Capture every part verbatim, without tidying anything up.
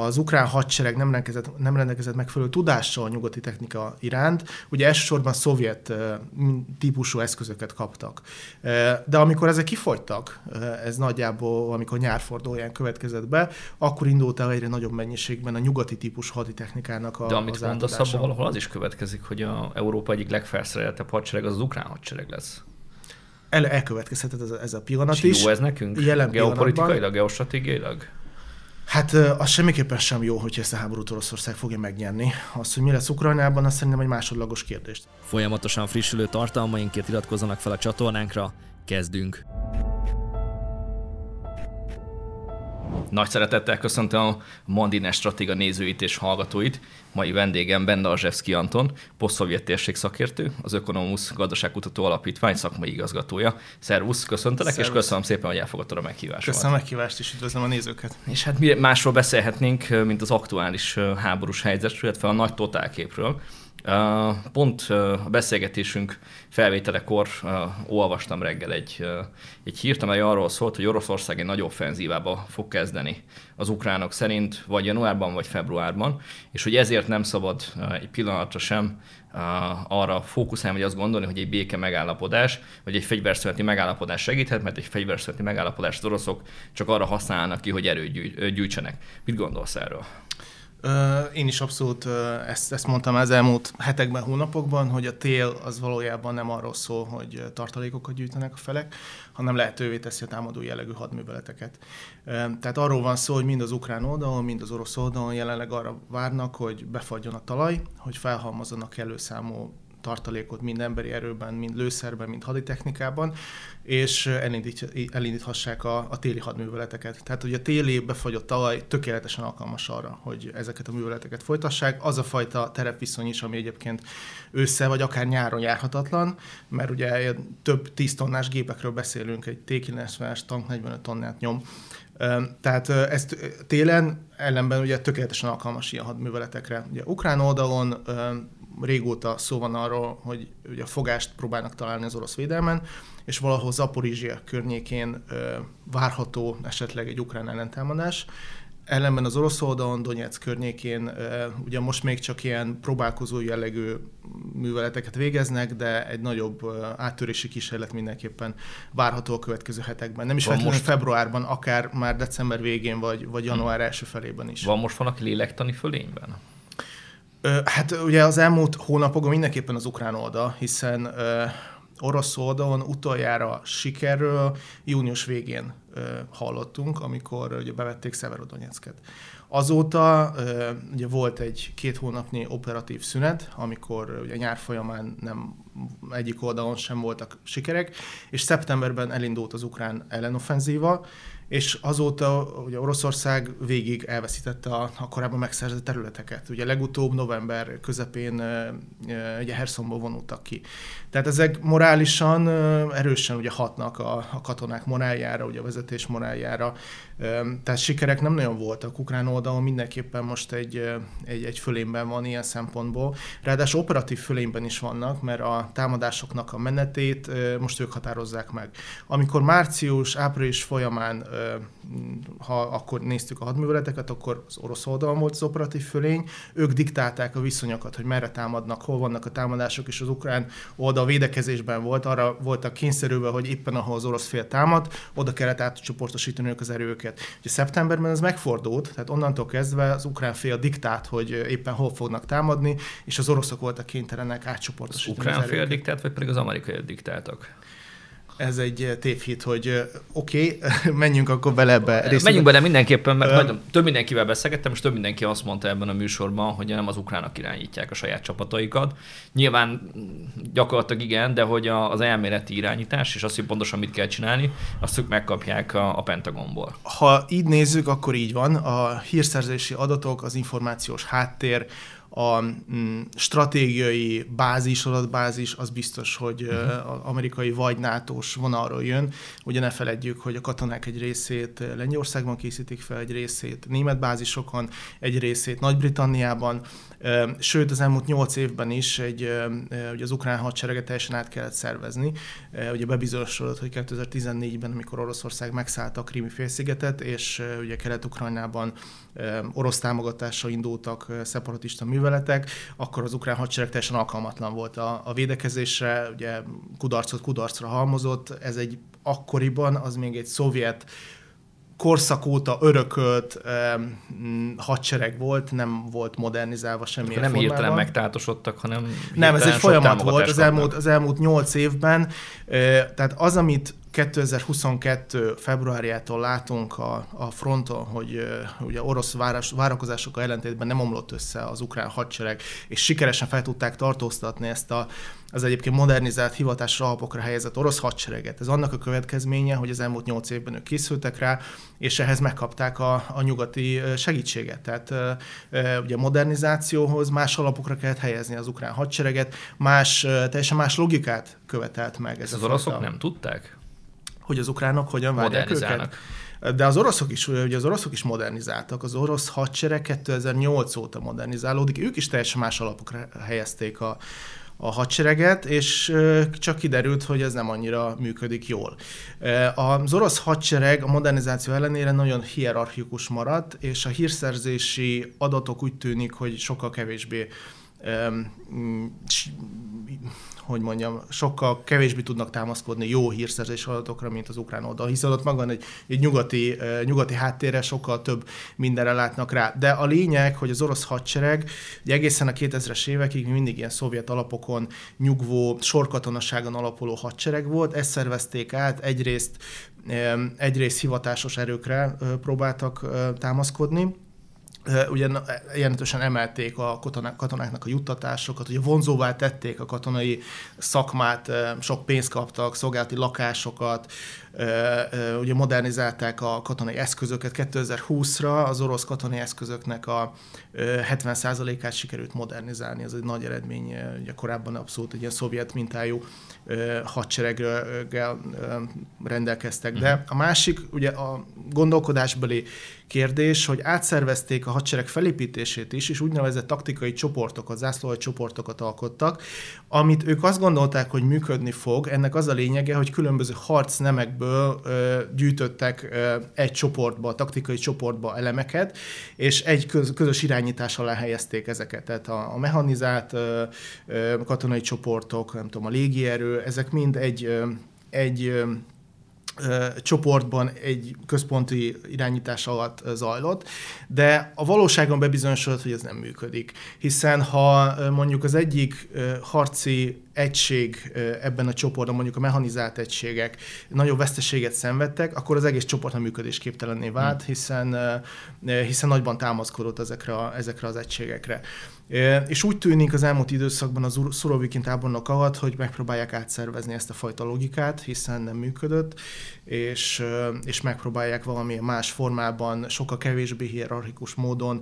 az ukrán hadsereg nem rendelkezett, nem rendelkezett megfelelő tudással a nyugati technika iránt, ugye elsősorban szovjet típusú eszközöket kaptak. De amikor ezek kifogytak, ez nagyjából, amikor nyárfordulóján következett be, akkor indult el egyre nagyobb mennyiségben a nyugati típusú haditechnikának a, az átadása. De amit mondasz, abban valahol az is következik, hogy a Európa egyik legfelszereltebb hadsereg az, az ukrán hadsereg lesz. El, elkövetkezhetett ez a, ez a pillanat és is. Jó ez nekünk? Jelen geopolitikailag, geostratégiailag? Hát az semmiképpen sem jó, hogy ezt a háborút Oroszország fogja megnyerni. Az, hogy mi lesz Ukrajnában, azt szerintem egy másodlagos kérdés. Folyamatosan frissülő tartalmainkért iratkozzanak fel a csatornánkra. Kezdünk! Nagy szeretettel köszöntöm a Mandiner Stratéga nézőit és hallgatóit. Mai vendégem Benda Arzsevszky Anton, posztszovjet térség szakértő, az Ökonomusz Gazdaságkutató Alapítvány szakmai igazgatója. Szervusz, köszöntelek, Szervusz. És köszönöm szépen, hogy elfogadtad a meghívást. Köszönöm a meghívást, és üdvözlöm a nézőket. És hát mi másról beszélhetnénk, mint az aktuális háborús helyzetről, illetve a nagy totálképről. Pont a beszélgetésünk felvételekor olvastam reggel egy, egy hírt, amely arról szólt, hogy Oroszország egy nagy offenzívába fog kezdeni az ukránok szerint, vagy januárban, vagy februárban, és hogy ezért nem szabad egy pillanatra sem arra fókuszálni, vagy azt gondolni, hogy egy béke megállapodás, vagy egy fegyverszüneti megállapodás segíthet, mert egy fegyverszüneti megállapodás az oroszok csak arra használnak ki, hogy erőt gyűjtsenek. Mit gondolsz erről? Én is abszolút ezt, ezt mondtam az elmúlt hetekben, hónapokban, hogy a tél az valójában nem arról szól, hogy tartalékokat gyűjtenek a felek, hanem lehetővé teszi a támadó jellegű hadműveleteket. Tehát arról van szó, hogy mind az ukrán oldalon, mind az orosz oldalon jelenleg arra várnak, hogy befagyjon a talaj, hogy felhalmozzanak előszámú tartalékot mind emberi erőben, mind lőszerben, mind haditechnikában, és elindíthassák a, a téli hadműveleteket. Tehát, hogy a téli befagyott talaj tökéletesen alkalmas arra, hogy ezeket a műveleteket folytassák. Az a fajta terepviszony is, ami egyébként ősszel vagy akár nyáron járhatatlan, mert ugye több tíz tonnás gépekről beszélünk, egy té kilencvenes tank negyvenöt tonnát nyom. Tehát ezt télen ellenben ugye tökéletesen alkalmas ilyen hadműveletekre. Ugye ukrán oldalon régóta szó van arról, hogy ugye a fogást próbálnak találni az orosz védelmen, és valahol Zaporizsja környékén ö, várható esetleg egy ukrán ellentámadás. Ellenben az orosz oldalon, Donyeck környékén ö, ugye most még csak ilyen próbálkozó jellegű műveleteket végeznek, de egy nagyobb ö, áttörési kísérlet mindenképpen várható a következő hetekben. Nem is feltétlenül most... februárban, akár már december végén, vagy, vagy január hmm. első felében is. Van most valaki lélektani fölényben? Hát ugye az elmúlt hónapokban mindenképpen az ukrán oldal, hiszen ö, orosz oldalon utoljára sikerről június végén ö, hallottunk, amikor ugye bevették Szeverodonyecket. Azóta ö, ugye volt egy két hónapnyi operatív szünet, amikor ugye nyár folyamán nem egyik oldalon sem voltak sikerek, és szeptemberben elindult az ukrán ellenoffenzíva, és azóta ugye Oroszország végig elveszítette a, a korábban megszerzett területeket. Ugye legutóbb november közepén ugye Hersonból vonultak ki. Tehát ezek morálisan erősen ugye hatnak a, a katonák moráljára, ugye a vezetés moráljára. Tehát sikerek nem nagyon voltak ukrán oldalon, mindenképpen most egy, egy, egy fölényben van ilyen szempontból. Ráadásul operatív fölényben is vannak, mert a támadásoknak a menetét most ők határozzák meg. Amikor március, április folyamán ha akkor néztük a hadműveleteket, akkor az orosz oldalon volt az operatív fölény, ők diktálták a viszonyokat, hogy merre támadnak, hol vannak a támadások, és az ukrán oldal védekezésben volt, arra voltak kényszerülve, hogy éppen ahol az orosz fél támad, oda kellett átcsoportosítani ők az erőket. Ugye szeptemberben ez megfordult, tehát onnantól kezdve az ukrán fél diktált, hogy éppen hol fognak támadni, és az oroszok voltak kénytelenek átcsoportosítani az erőket. Az ukrán fél diktált, vagy pedig az amerikai diktáltak? Ez egy tévhit, hogy oké, okay, menjünk akkor bele ebbe. Menjünk bele mindenképpen, mert majd több mindenkivel beszélgettem, és több mindenki azt mondta ebben a műsorban, hogy nem az ukránok irányítják a saját csapataikat. Nyilván gyakorlatilag igen, de hogy az elméleti irányítás, és azt, hogy pontosan mit kell csinálni, azt ők megkapják a, a Pentagonból. Ha így nézzük, akkor így van. A hírszerzési adatok, az információs háttér, a stratégiai bázis, adatbázis az biztos, hogy az amerikai vagy nátós vonalról jön. Ugye ne feledjük, hogy a katonák egy részét Lengyelországban készítik fel, egy részét német bázisokon, egy részét Nagy-Britanniában, sőt az elmúlt nyolc évben is egy, ugye az ukrán hadsereget teljesen át kellett szervezni. Ugye bebizonyosodott, hogy kétezer-tizennégyben, amikor Oroszország megszállta a Krimi Félszigetet, és ugye Kelet-Ukrajnában orosz támogatásra indultak szeparatista műveletek, akkor az ukrán hadsereg teljesen alkalmatlan volt a, a védekezésre, ugye kudarcot kudarcra halmozott. Ez egy akkoriban, az még egy szovjet korszak óta örökölt eh, hadsereg volt, nem volt modernizálva semmilyen formában. Nem hirtelen megtátosodtak, hanem nem, ez egy folyamat volt az elmúlt, az elmúlt nyolc évben. Eh, tehát az, amit kétezer-huszonkettő februárjától látunk a, a fronton, hogy uh, ugye orosz város, várakozásokkal ellentétben nem omlott össze az ukrán hadsereg, és sikeresen fel tudták tartóztatni ezt a, az egyébként modernizált, hivatásra alapokra helyezett orosz hadsereget. Ez annak a következménye, hogy az elmúlt nyolc évben ők készültek rá, és ehhez megkapták a, a nyugati segítséget. Tehát uh, ugye modernizációhoz más alapokra kellett helyezni az ukrán hadsereget, más, uh, teljesen más logikát követelt meg. Ez az oroszok nem tudták? Hogy az ukránok hogyan várják őket. De az oroszok is, ugye az oroszok is modernizáltak. Az orosz hadsereg kétezer-nyolc óta modernizálódik. Ők is teljesen más alapokra helyezték a, a hadsereget, és csak kiderült, hogy ez nem annyira működik jól. Az orosz hadsereg a modernizáció ellenére nagyon hierarchikus maradt, és a hírszerzési adatok úgy tűnik, hogy sokkal kevésbé hogy mondjam, sokkal kevésbé tudnak támaszkodni jó hírszerzés adatokra, mint az ukrán oldal, hiszen ott magán egy, egy nyugati, nyugati háttérre sokkal több mindenre látnak rá. De a lényeg, hogy az orosz hadsereg ugye egészen a kétezres évekig mindig ilyen szovjet alapokon nyugvó, sorkatonaságon alapuló hadsereg volt, ezt szervezték át, egyrészt, egyrészt hivatásos erőkre próbáltak támaszkodni, ugyan jelentősen emelték a katonáknak a juttatásokat, ugye vonzóvá tették a katonai szakmát, sok pénzt kaptak, szolgálati lakásokat, ugye modernizálták a katonai eszközöket. kétezer-húszra az orosz katonai eszközöknek a hetven százalékát sikerült modernizálni, ez egy nagy eredmény, ugye korábban abszolút egy ilyen szovjet mintájú hadsereggel rendelkeztek. De a másik, ugye a gondolkodásbeli kérdés, hogy átszervezték a hadsereg felépítését is, és úgynevezett taktikai csoportokat, zászlóhajó csoportokat alkottak, amit ők azt gondolták, hogy működni fog. Ennek az a lényege, hogy különböző harcnemekből ö, gyűjtöttek ö, egy csoportba, taktikai csoportba elemeket, és egy köz, közös irányítás alá helyezték ezeket. Tehát a, a mechanizált ö, ö, katonai csoportok, nem tudom, a légierő, ezek mind egy, ö, egy ö, csoportban egy központi irányítás alatt zajlott, de a valóságon bebizonyosodott, hogy ez nem működik. Hiszen ha mondjuk az egyik harci egység ebben a csoportban, mondjuk a mechanizált egységek nagyobb veszteséget szenvedtek, akkor az egész csoport nem működésképtelenné vált, hiszen, hiszen nagyban támaszkodott ezekre, a, ezekre az egységekre. És úgy tűnik az elmúlt időszakban a Szurovikin tábornok alatt, hogy megpróbálják átszervezni ezt a fajta logikát, hiszen nem működött, és, és megpróbálják valamilyen más formában, sokkal kevésbé hierarchikus módon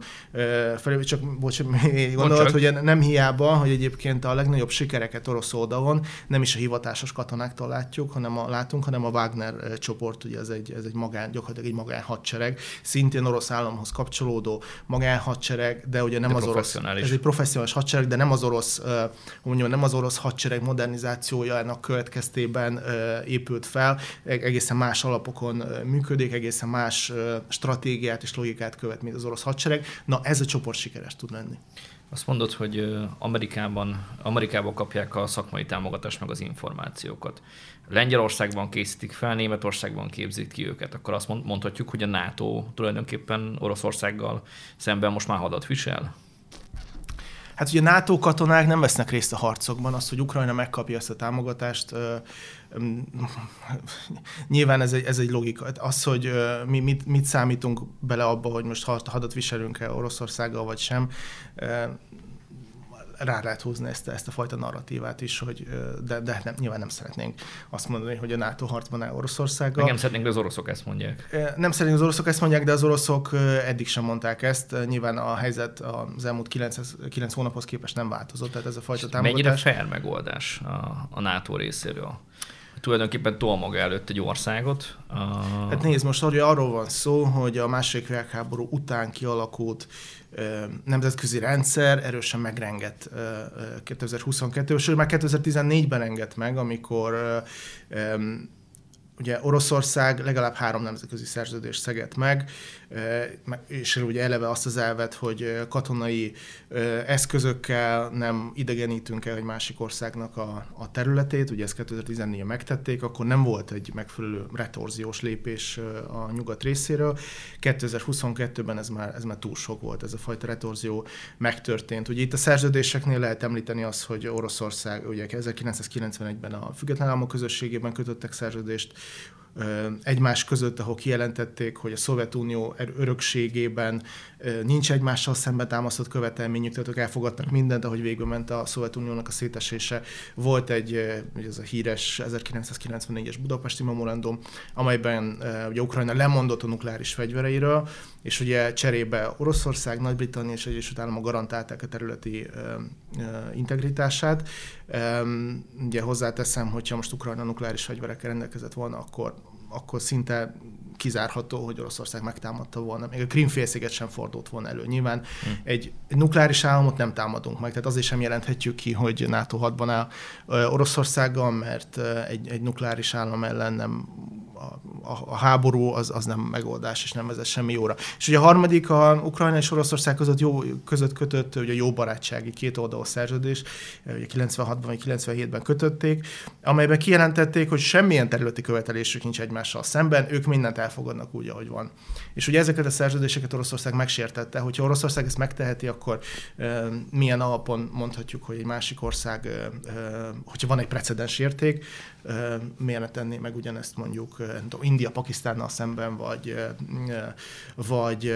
felé, csak bocsánat, gondolod, hogy nem hiába, hogy egyébként a legnagyobb sikereket orosz oldalon nem is a hivatásos katonáktól látjuk, hanem a, látunk, hanem a Wagner csoport, ugye ez egy, ez egy magán, gyakorlatilag egy magánhadsereg, szintén orosz államhoz kapcsolódó magánhadsereg, de ugye nem de az orosz, ez egy professzionális hadsereg, de nem az orosz, mondjam, nem az orosz hadsereg modernizációjának következtében épült fel, egészen más alapokon működik, egészen más stratégiát és logikát követ, mint az orosz hadsereg. Na, ez a csoport sikeres tud lenni. Azt mondod, hogy Amerikában, Amerikában kapják a szakmai támogatást meg az információkat. Lengyelországban készítik fel, Németországban képzik ki őket. Akkor azt mondhatjuk, hogy a NATO tulajdonképpen Oroszországgal szemben most már hadat visel? Hát ugye a NATO katonák nem vesznek részt a harcokban, az, hogy Ukrajna megkapja ezt a támogatást, nyilván ez egy, ez egy logika. Az, hogy mi mit, mit számítunk bele abba, hogy most hadat viselünk-e Oroszországgal vagy sem, rá lehet húzni ezt, ezt a fajta narratívát is, hogy de, de nem, nyilván nem szeretnénk azt mondani, hogy a NATO harcban áll Oroszországgal. Nem szeretnénk, de az oroszok ezt mondják. Nem szeretnénk, az oroszok ezt mondják, de az oroszok eddig sem mondták ezt. Nyilván a helyzet az elmúlt kilenc hónaphoz képest nem változott, tehát ez a fajta támogatás. Mennyire fair megoldás a, a NATO részéről? Tulajdonképpen tol maga előtt egy országot. Hát nézd, most arról van szó, hogy a második világháború után kialakult nemzetközi rendszer erősen megrengett kétezer-huszonkettőben, sőt már kétezer-tizennégyben rengett meg, amikor ugye Oroszország legalább három nemzetközi szerződést szegett meg, és ugye eleve azt az elvet, hogy katonai eszközökkel nem idegenítünk el egy másik országnak a, a területét, ugye ezt kétezer-tizennégyben megtették, akkor nem volt egy megfelelő retorziós lépés a nyugat részéről. kétezer-huszonkettőben ez már, ez már túl sok volt, ez a fajta retorzió megtörtént. Ugye itt a szerződéseknél lehet említeni azt, hogy Oroszország ugye ezerkilencszázkilencvenegyben a Független Államok Közösségében kötöttek szerződést, egymás között, ahol kijelentették, hogy a Szovjetunió örökségében nincs egymással szemben támasztott követelményük, tehát ők elfogadtak mindent, ahogy végül ment a Szovjetuniónak a szétesése. Volt egy, ugye ez a híres ezerkilencszázkilencvennégyes budapesti memorandum, amelyben ugye Ukrajna lemondott a nukleáris fegyvereiről, és ugye cserébe Oroszország, Nagy-Britannia és Egyesült Államok garantálták a területi integritását. Ugye hozzáteszem, hogyha most Ukrajna nukleáris fegyverekkel rendelkezett volna, akkor akkor szinte kizárható, hogy Oroszország megtámadta volna. Még a Krimi Félsziget sem fordult volna elő. Nyilván mm. egy nukleáris államot nem támadunk meg, tehát azért sem jelenthetjük ki, hogy NATO hadban áll Oroszországgal, mert egy, egy nukleáris állam ellen nem a, a, a háború az, az nem megoldás, és nem vezet semmi jóra. És ugye a harmadik, a Ukrajna és Oroszország között, jó, között kötött ugye jó barátsági két oldalú szerződés, ugye kilencvenhatban vagy kilencvenhétben kötötték, amelyben kijelentették, hogy semmilyen területi követelésük nincs egymással szemben, ők mindent elfogadnak úgy, ahogy van. És ugye ezeket a szerződéseket Oroszország megsértette, hogyha Oroszország ezt megteheti, akkor e, milyen alapon mondhatjuk, hogy egy másik ország, e, hogyha van egy precedens érték, e, miért ne tenné meg ugyanezt mondjuk India, Pakisztánnal szemben, vagy, vagy,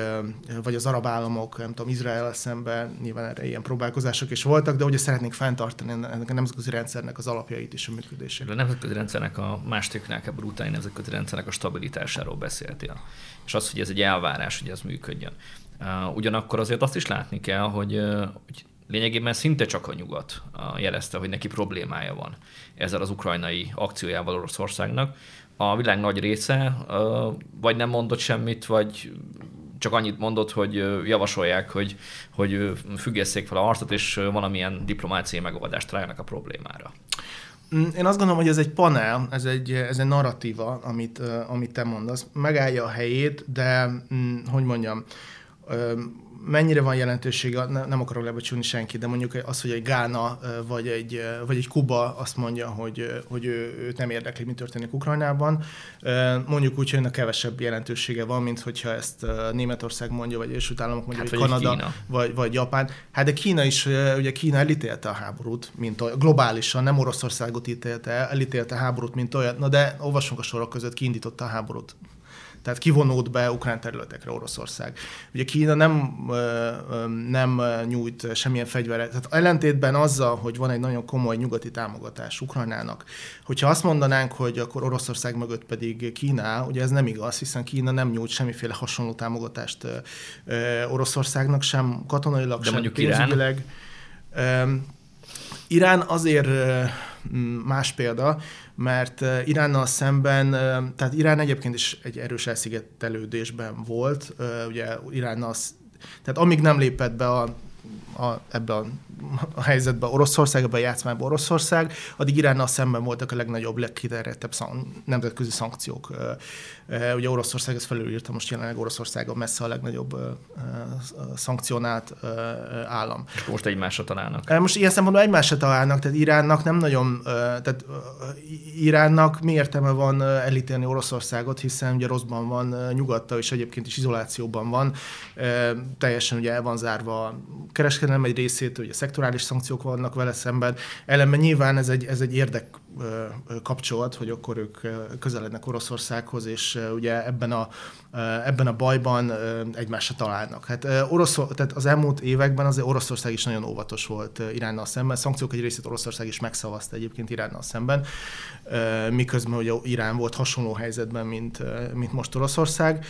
vagy az arab államok, nem tudom, Izrael szemben, nyilván erre ilyen próbálkozások is voltak, de ugye szeretnék fenntartani ennek a nemzetközi rendszernek az alapjait és a működését. A nemzetközi rendszernek, a második világháború utáni nemzetközi rendszernek a stabilitásáról beszéltél. És az, hogy ez egy elvárás, hogy ez működjön. Ugyanakkor azért azt is látni kell, hogy, hogy lényegében szinte csak a nyugat jelezte, hogy neki problémája van ezzel az ukrajnai akciójával Oroszországnak. A világ nagy része vagy nem mondott semmit, vagy csak annyit mondott, hogy javasolják, hogy, hogy függesszék fel a harcot, és valamilyen diplomáciai megoldást találnak a problémára. Én azt gondolom, hogy ez egy panel, ez egy, ez egy narratíva, amit, amit te mondasz. Megállja a helyét, de hogy mondjam, mennyire van jelentősége, nem akarok lebecsülni senkit, de mondjuk az, hogy egy Gána vagy egy, vagy egy Kuba azt mondja, hogy, hogy őt nem érdekli, mi történik Ukrajnában. Mondjuk úgy, hogy ennek kevesebb jelentősége van, mint hogyha ezt Németország mondja, vagy Egyesült Államok mondja, hát, vagy Kanada, vagy, vagy Japán. Hát de Kína is, ugye Kína elítélte a háborút, mint olyan, globálisan, nem Oroszországot ítélte, elítélte a háborút, mint olyan, na de olvassunk a sorok között, kiindította a háborút. Tehát kivonult be ukrán területekre Oroszország. Ugye Kína nem, nem nyújt semmilyen fegyveret. Tehát ellentétben azzal, hogy van egy nagyon komoly nyugati támogatás Ukrajnának, hogyha azt mondanánk, hogy akkor Oroszország mögött pedig Kína, ugye ez nem igaz, hiszen Kína nem nyújt semmiféle hasonló támogatást Oroszországnak, sem katonailag, de sem pénzügyileg. Irán. Irán azért más példa, mert Iránnal szemben, tehát Irán egyébként is egy erős elszigetelődésben volt, ugye Iránnal, tehát amíg nem lépett be a, a, ebbe a, a helyzetbe Oroszország, ebbe a játszmába Oroszország, addig Iránnal szemben voltak a legnagyobb, legkiterjedtebb nemzetközi szankciók. Ugye Oroszország, ezt felülírta most jelenleg, Oroszország a messze a legnagyobb szankcionált állam. És most egymásra találnak. Most ilyen szempontból egymásra találnak, tehát Iránnak nem nagyon, tehát Iránnak mi értelme van elítélni Oroszországot, hiszen ugye rosszban van nyugattal, és egyébként is izolációban van, teljesen ugye el van zárva a kereskedelem egy részét, ugye szektorális szankciók vannak vele szemben, ellenben nyilván ez egy, ez egy érdek kapcsolat, hogy akkor ők közelednek Oroszországhoz, és ugye ebben a, ebben a bajban egymásra találnak. Hát orosz, tehát az elmúlt években azért Oroszország is nagyon óvatos volt Iránnal szemben. Szankciók egy részét Oroszország is megszavazta egyébként Iránnal szemben, miközben ugye Irán volt hasonló helyzetben, mint, mint most Oroszország.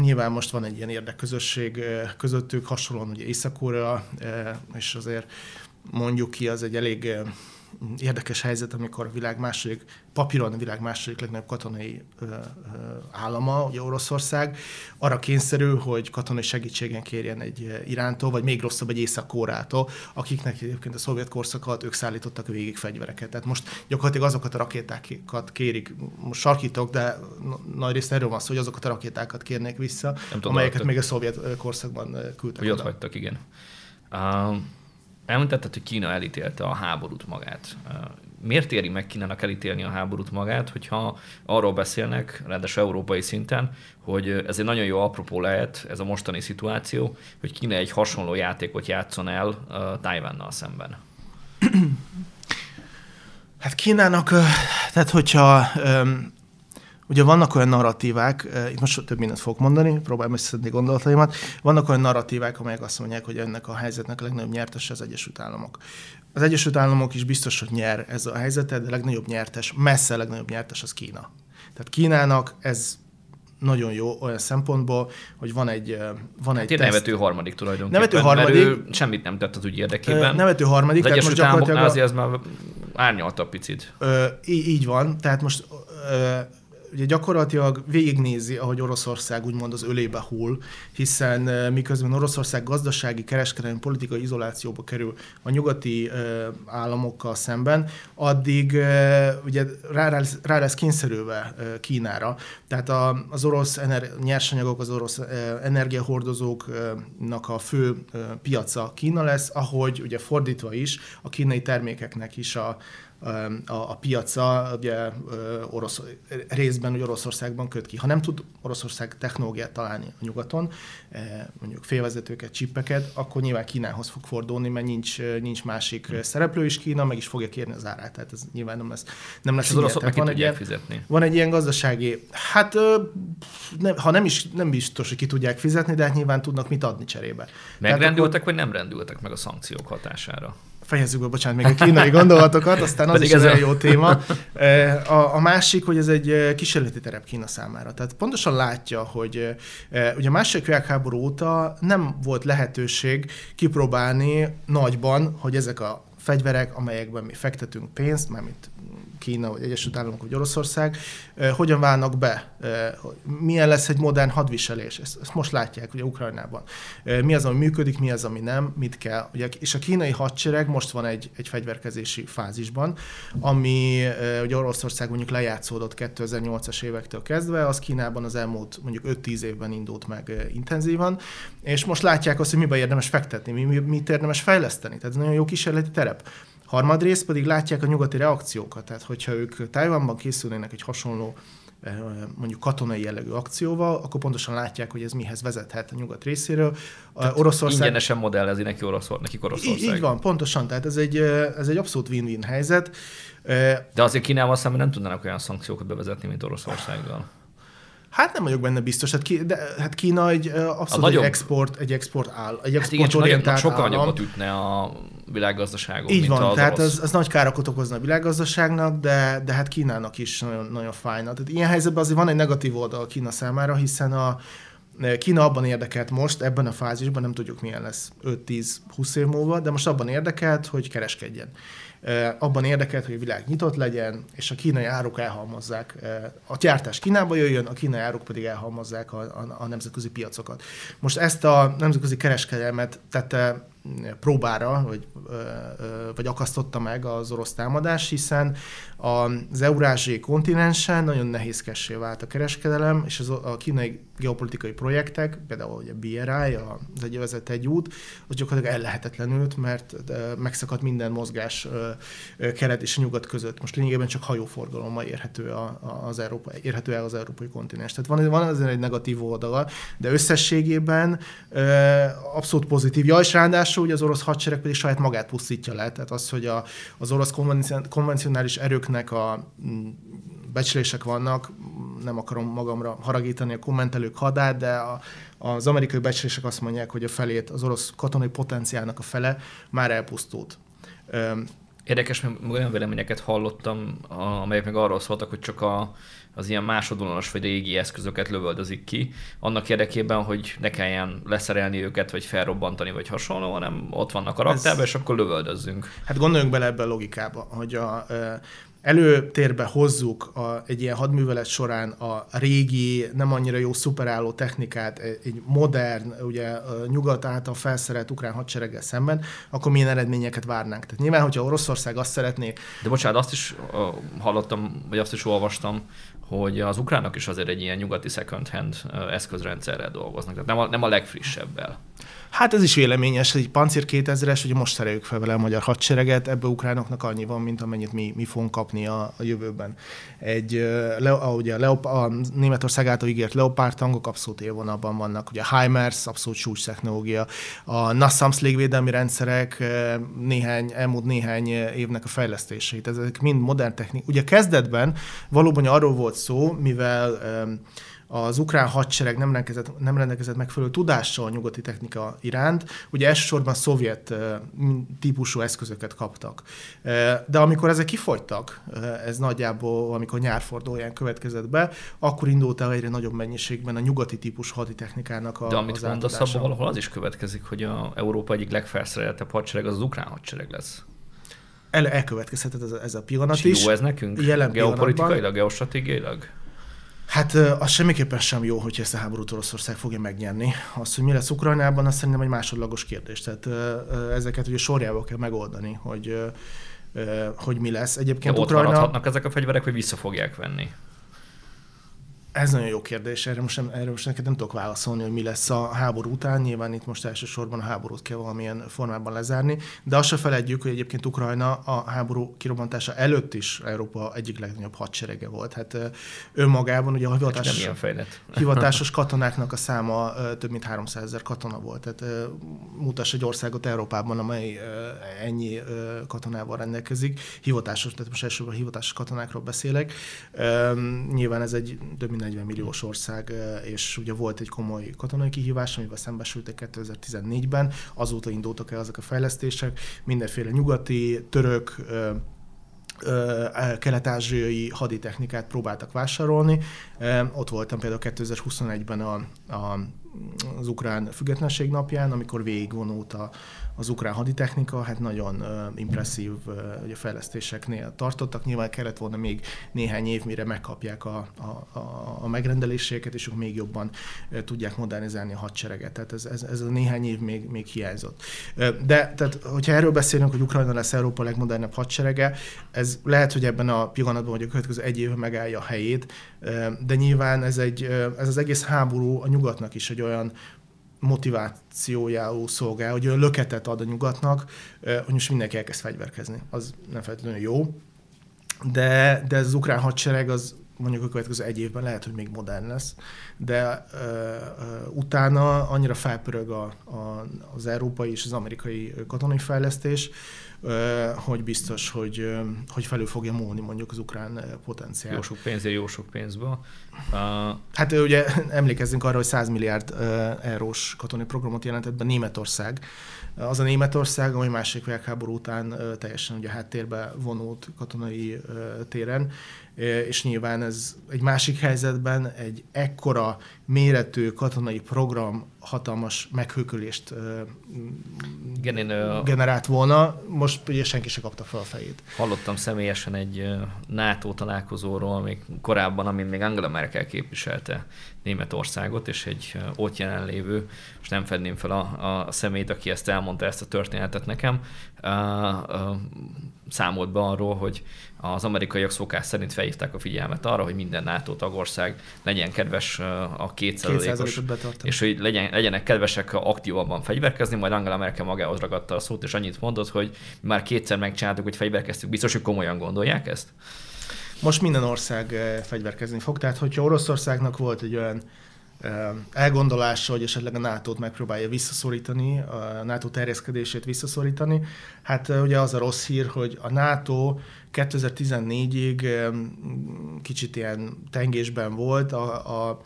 Nyilván most van egy ilyen érdekközösség közöttük, hasonlóan ugye Észak-Korea, és azért mondjuk ki, az egy elég érdekes helyzet, amikor a világ második, papíron a világ második legnagyobb katonai ö, ö, állama, ugye Oroszország, arra kényszerül, hogy katonai segítségen kérjen egy Irántól, vagy még rosszabb egy Észak-Koreától, akiknek egyébként a szovjet korszak alatt ők szállítottak végig fegyvereket. Tehát most gyakorlatilag azokat a rakétákat kérik, most sarkítok, de nagyrészt erről van szó, hogy azokat a rakétákat kérnék vissza, nem amelyeket tudom, még a szovjet korszakban küldtek. Hogy ott hagytak, igen. Um... Elmondtad, hogy Kína elítélte a háborút magát. Miért éri meg Kínának elítélni a háborút magát, hogyha arról beszélnek, ráadásul európai szinten, hogy ez egy nagyon jó apropó lehet, ez a mostani szituáció, hogy Kína egy hasonló játékot játszon el Tajvannal szemben? Hát Kínának, tehát hogyha... Ugye vannak olyan narratívák, itt most több mindent fogok mondani, próbálom összeszedni gondolataimat, vannak olyan narratívák, amelyek azt mondják, hogy ennek a helyzetnek a legnagyobb nyertese az Egyesült Államok. Az Egyesült Államok is biztos, hogy nyer ez a helyzetet, de a legnagyobb nyertes, messze a legnagyobb nyertes az Kína. Tehát Kínának ez nagyon jó olyan szempontból, hogy van egy, van hát egy teszt. Nevető harmadik tulajdonképpen, nevető harmadik, mert ő semmit nem tett az ügy érdekében. Nevető harmadik. Az Egyesült Államoknál azért az már árnyalta picit. Így van, tehát most... Ugye gyakorlatilag végignézi, ahogy Oroszország úgymond az ölébe hull, hiszen miközben Oroszország gazdasági, kereskedelmi, politikai izolációba kerül a nyugati államokkal szemben, addig ugye rá, rá lesz kényszerülve Kínára. Tehát az orosz ener- nyersanyagok, az orosz energiahordozóknak a fő piaca Kína lesz, ahogy ugye fordítva is a kínai termékeknek is a A, a piaca ugye, orosz, részben ugye Oroszországban köt ki. Ha nem tud Oroszország technológiát találni a nyugaton, mondjuk félvezetőket, csippeket, akkor nyilván Kínához fog fordulni, mert nincs, nincs másik hmm. szereplő is, Kína meg is fogja kérni az árát. Tehát ez nyilván nem lesz. Nem lesz az oroszok meg ki tudják fizetni. Van egy ilyen gazdasági, hát nem, ha nem is, nem biztos, hogy ki tudják fizetni, de hát nyilván tudnak mit adni cserébe. Megrendültek akkor, vagy nem rendültek meg a szankciók hatására? Fejezzük be, bocsánat, még a kínai gondolatokat, aztán az is egy a... jó téma. A, a másik, hogy ez egy kísérleti terep Kína számára. Tehát pontosan látja, hogy ugye a második világháború óta nem volt lehetőség kipróbálni nagyban, hogy ezek a fegyverek, amelyekben mi fektetünk pénzt, mármint Kína, vagy Egyesült Államok, vagy Oroszország, hogyan válnak be, milyen lesz egy modern hadviselés, ezt, ezt most látják ugye Ukrajnában. Mi az, ami működik, mi az, ami nem, mit kell. Ugye, és a kínai hadsereg most van egy, egy fegyverkezési fázisban, ami ugye Oroszország mondjuk lejátszódott kétezer-nyolcas évektől kezdve, az Kínában az elmúlt mondjuk öt-tíz évben indult meg intenzívan, és most látják azt, hogy miben érdemes fektetni, mi, mit érdemes fejleszteni. Tehát nagyon jó kísérleti terep. Harmadrészt pedig látják a nyugati reakciókat, tehát hogyha ők Tajvanban készülnének egy hasonló mondjuk katonai jellegű akcióval, akkor pontosan látják, hogy ez mihez vezethet a nyugat részéről. Oroszország... Ingyenesen modellezi neki Oroszország. Nekik Oroszország. Így van, pontosan, tehát ez egy, ez egy abszolút win-win helyzet. De azért Kínával szemben nem tudnának olyan szankciókat bevezetni, mint Oroszországgal. Hát nem vagyok benne biztos, hát, ki, de, hát Kína egy abszolút nagyobb, egy export, egy export áll, egy exportorientált hát sokkal nagyobbat ütne a világgazdaságon. Így mint van, az tehát az, az nagy károkat okozna a világgazdaságnak, de, de hát Kínának is nagyon, nagyon fájna. Tehát ilyen helyzetben azért van egy negatív oldal Kína számára, hiszen a Kína abban érdekelt most, ebben a fázisban, nem tudjuk milyen lesz öt-tíz-húsz év múlva, de most abban érdekelt, hogy kereskedjen. Abban érdekelt, hogy a világ nyitott legyen, és a kínai áruk elhalmozzák. A gyártás Kínába jöjjön, a kínai áruk pedig elhalmozzák a, a, a nemzetközi piacokat. Most ezt a nemzetközi kereskedelmet tette próbára, vagy, vagy akasztotta meg az orosz támadás, hiszen az eurázsiai kontinensen nagyon nehézkessé vált a kereskedelem, és az a kínai geopolitikai projektek, például a bé er i, az Egyövezet egy út, az gyakorlatilag ellehetetlenült, mert megszakadt minden mozgás kelet és nyugat között. Most lényegében csak hajóforgalommal érhető, a, az, Európa, érhető el az európai kontinens. Tehát van, van azért egy negatív oldala, de összességében abszolút pozitív. Ja, és ráadásul hogy az orosz hadsereg pedig saját magát pusztítja le. Tehát az, hogy a, az orosz konvencionális erők ezeknek a becslések vannak, nem akarom magamra haragítani a kommentelők hadát, de a, az amerikai becslések azt mondják, hogy a felét, az orosz katonai potenciálnak a fele már elpusztult. Érdekes, mert olyan véleményeket hallottam, amelyek meg arról szóltak, hogy csak a, az ilyen másodvonalas vagy régi eszközöket lövöldözik ki, annak érdekében, hogy ne kelljen leszerelni őket, vagy felrobbantani, vagy hasonló, hanem ott vannak a raktárban, és akkor lövöldözzünk. Hát gondoljunk bele ebbe a logikába, hogy a, előtérbe hozzuk a, egy ilyen hadművelet során a régi, nem annyira jó szuperálló technikát egy modern, ugye nyugat által felszerelt ukrán hadsereggel szemben, akkor milyen eredményeket várnánk. Tehát nyilván, hogyha Oroszország azt szeretné... De bocsánat, azt is hallottam, vagy azt is olvastam, hogy az ukránok is azért egy ilyen nyugati second-hand eszközrendszerrel dolgoznak, tehát nem a, nem a legfrissebbel. Hát ez is véleményes, hogy egy Pancér kétezres, hogy most szereljük fel vele a magyar hadsereget, ebből ukránoknak annyi van, mint amennyit mi, mi fogunk kapni a, a jövőben. Egy, le, a, ugye a, Leop, a Németország által ígért Leopard tankok abszolút élvonalban vannak, ugye a HIMARS, abszolút csúcs technológia, a NASAMS légvédelmi rendszerek néhány, elmúlt néhány évnek a fejlesztéseit, ezek mind modern technik. Ugye kezdetben valóban arról volt szó, mivel... az ukrán hadsereg nem rendelkezett, nem rendelkezett megfelelő tudással a nyugati technika iránt, ugye elsősorban szovjet típusú eszközöket kaptak. De amikor ezek kifogytak, ez nagyjából, amikor nyárfordulóján következett be, akkor indult el egyre nagyobb mennyiségben a nyugati típusú haditechnikának a, az átadása. De amit mondasz, abban valahol az is következik, hogy a Európa egyik legfelszereltebb hadsereg az, az ukrán hadsereg lesz. El, elkövetkezhetett ez a, ez a pillanat és is. Jó ez nekünk? Geopolitikailag, geostratégiailag? Hát az semmiképpen sem jó, hogy ezt a háborút Oroszország fogja megnyerni. Az, hogy mi lesz Ukrajnában, az szerintem egy másodlagos kérdés. Tehát ezeket ugye sorjába kell megoldani, hogy, hogy mi lesz. Egyébként Ukrajna... Ott maradhatnak ezek a fegyverek, hogy vissza fogják venni? Ez nagyon jó kérdés. Erre most, nem, erre most neked nem tudok válaszolni, hogy mi lesz a háború után. Nyilván itt most elsősorban a háborút kell valamilyen formában lezárni, de azt se feledjük, hogy egyébként Ukrajna a háború kirobbantása előtt is Európa egyik legnagyobb hadserege volt. Hát önmagában ugye a hivatásos, hivatásos katonáknak a száma több mint háromszázezer katona volt. Tehát mutass egy országot Európában, amely ennyi katonával rendelkezik. Hivatásos, tehát most elsősorban hivatásos katonákról beszélek. Nyilván ez egy több mint negyven milliós ország, és ugye volt egy komoly katonai kihívás, amivel szembesültek kétezer-tizennégyben, azóta indultak el azok a fejlesztések, mindenféle nyugati, török, kelet-ázsiai haditechnikát próbáltak vásárolni. Ott voltam például kétezer-huszonegyben a, a, az ukrán függetlenség napján, amikor végigvonult a az ukrán haditechnika, hát nagyon uh, impresszív uh, ugye fejlesztéseknél tartottak. Nyilván kellett volna még néhány év, mire megkapják a, a, a, a megrendeléseket, és ők még jobban uh, tudják modernizálni a hadsereget. Tehát ez, ez, ez a néhány év még, még hiányzott. Uh, de tehát, hogyha erről beszélünk, hogy Ukrajna lesz Európa legmodernebb hadserege, ez lehet, hogy ebben a pillanatban, vagy a következő egy évben megállja a helyét, uh, de nyilván ez, egy, uh, ez az egész háború a nyugatnak is egy olyan motivációjául szolgál, hogy olyan löketet ad a nyugatnak, hogy most mindenki elkezd fegyverkezni. Az nem feltétlenül jó, de, de ez az ukrán hadsereg az mondjuk a következő egy évben lehet, hogy még modern lesz, de ö, ö, utána annyira felpörög a, a, az európai és az amerikai katonai fejlesztés, ö, hogy biztos, hogy, ö, hogy felül fogja múlni mondjuk az ukrán potenciál. Jó sok pénzért, jó sok pénzből. Uh... Hát ugye emlékezzünk arra, hogy száz milliárd eurós katonai programot jelentett be Németország. Az a Németország, amely második világháború után teljesen ugye háttérbe vonult katonai téren, és nyilván ez egy másik helyzetben egy ekkora méretű katonai program hatalmas meghökölést Igen, én, generált volna. Most ugye senki se kapta fel a fejét. Hallottam személyesen egy NATO találkozóról, még korábban, amin még Angela Merkel képviselte Németországot, és egy ott jelenlévő, most nem fedném fel a, a szemét, aki ezt elmondta, ezt a történetet nekem, uh, uh, számolt be arról, hogy az amerikaiak szokás szerint felhívták a figyelmet arra, hogy minden NATO tagország legyen kedves a kétszázalékos, és hogy legyen, legyenek kedvesek aktívabban fegyverkezni, majd Angela Merkel magához ragadta a szót, és annyit mondott, hogy már kétszer megcsináltuk, hogy fegyverkeztük, biztos, hogy komolyan gondolják ezt? Most minden ország fegyverkezni fog, tehát hogyha Oroszországnak volt egy olyan elgondolása, hogy esetleg a nátót megpróbálja visszaszorítani, a NATO terjeszkedését visszaszorítani. Hát ugye az a rossz hír, hogy a NATO kétezer-tizennégyig kicsit ilyen tengésben volt. A, a,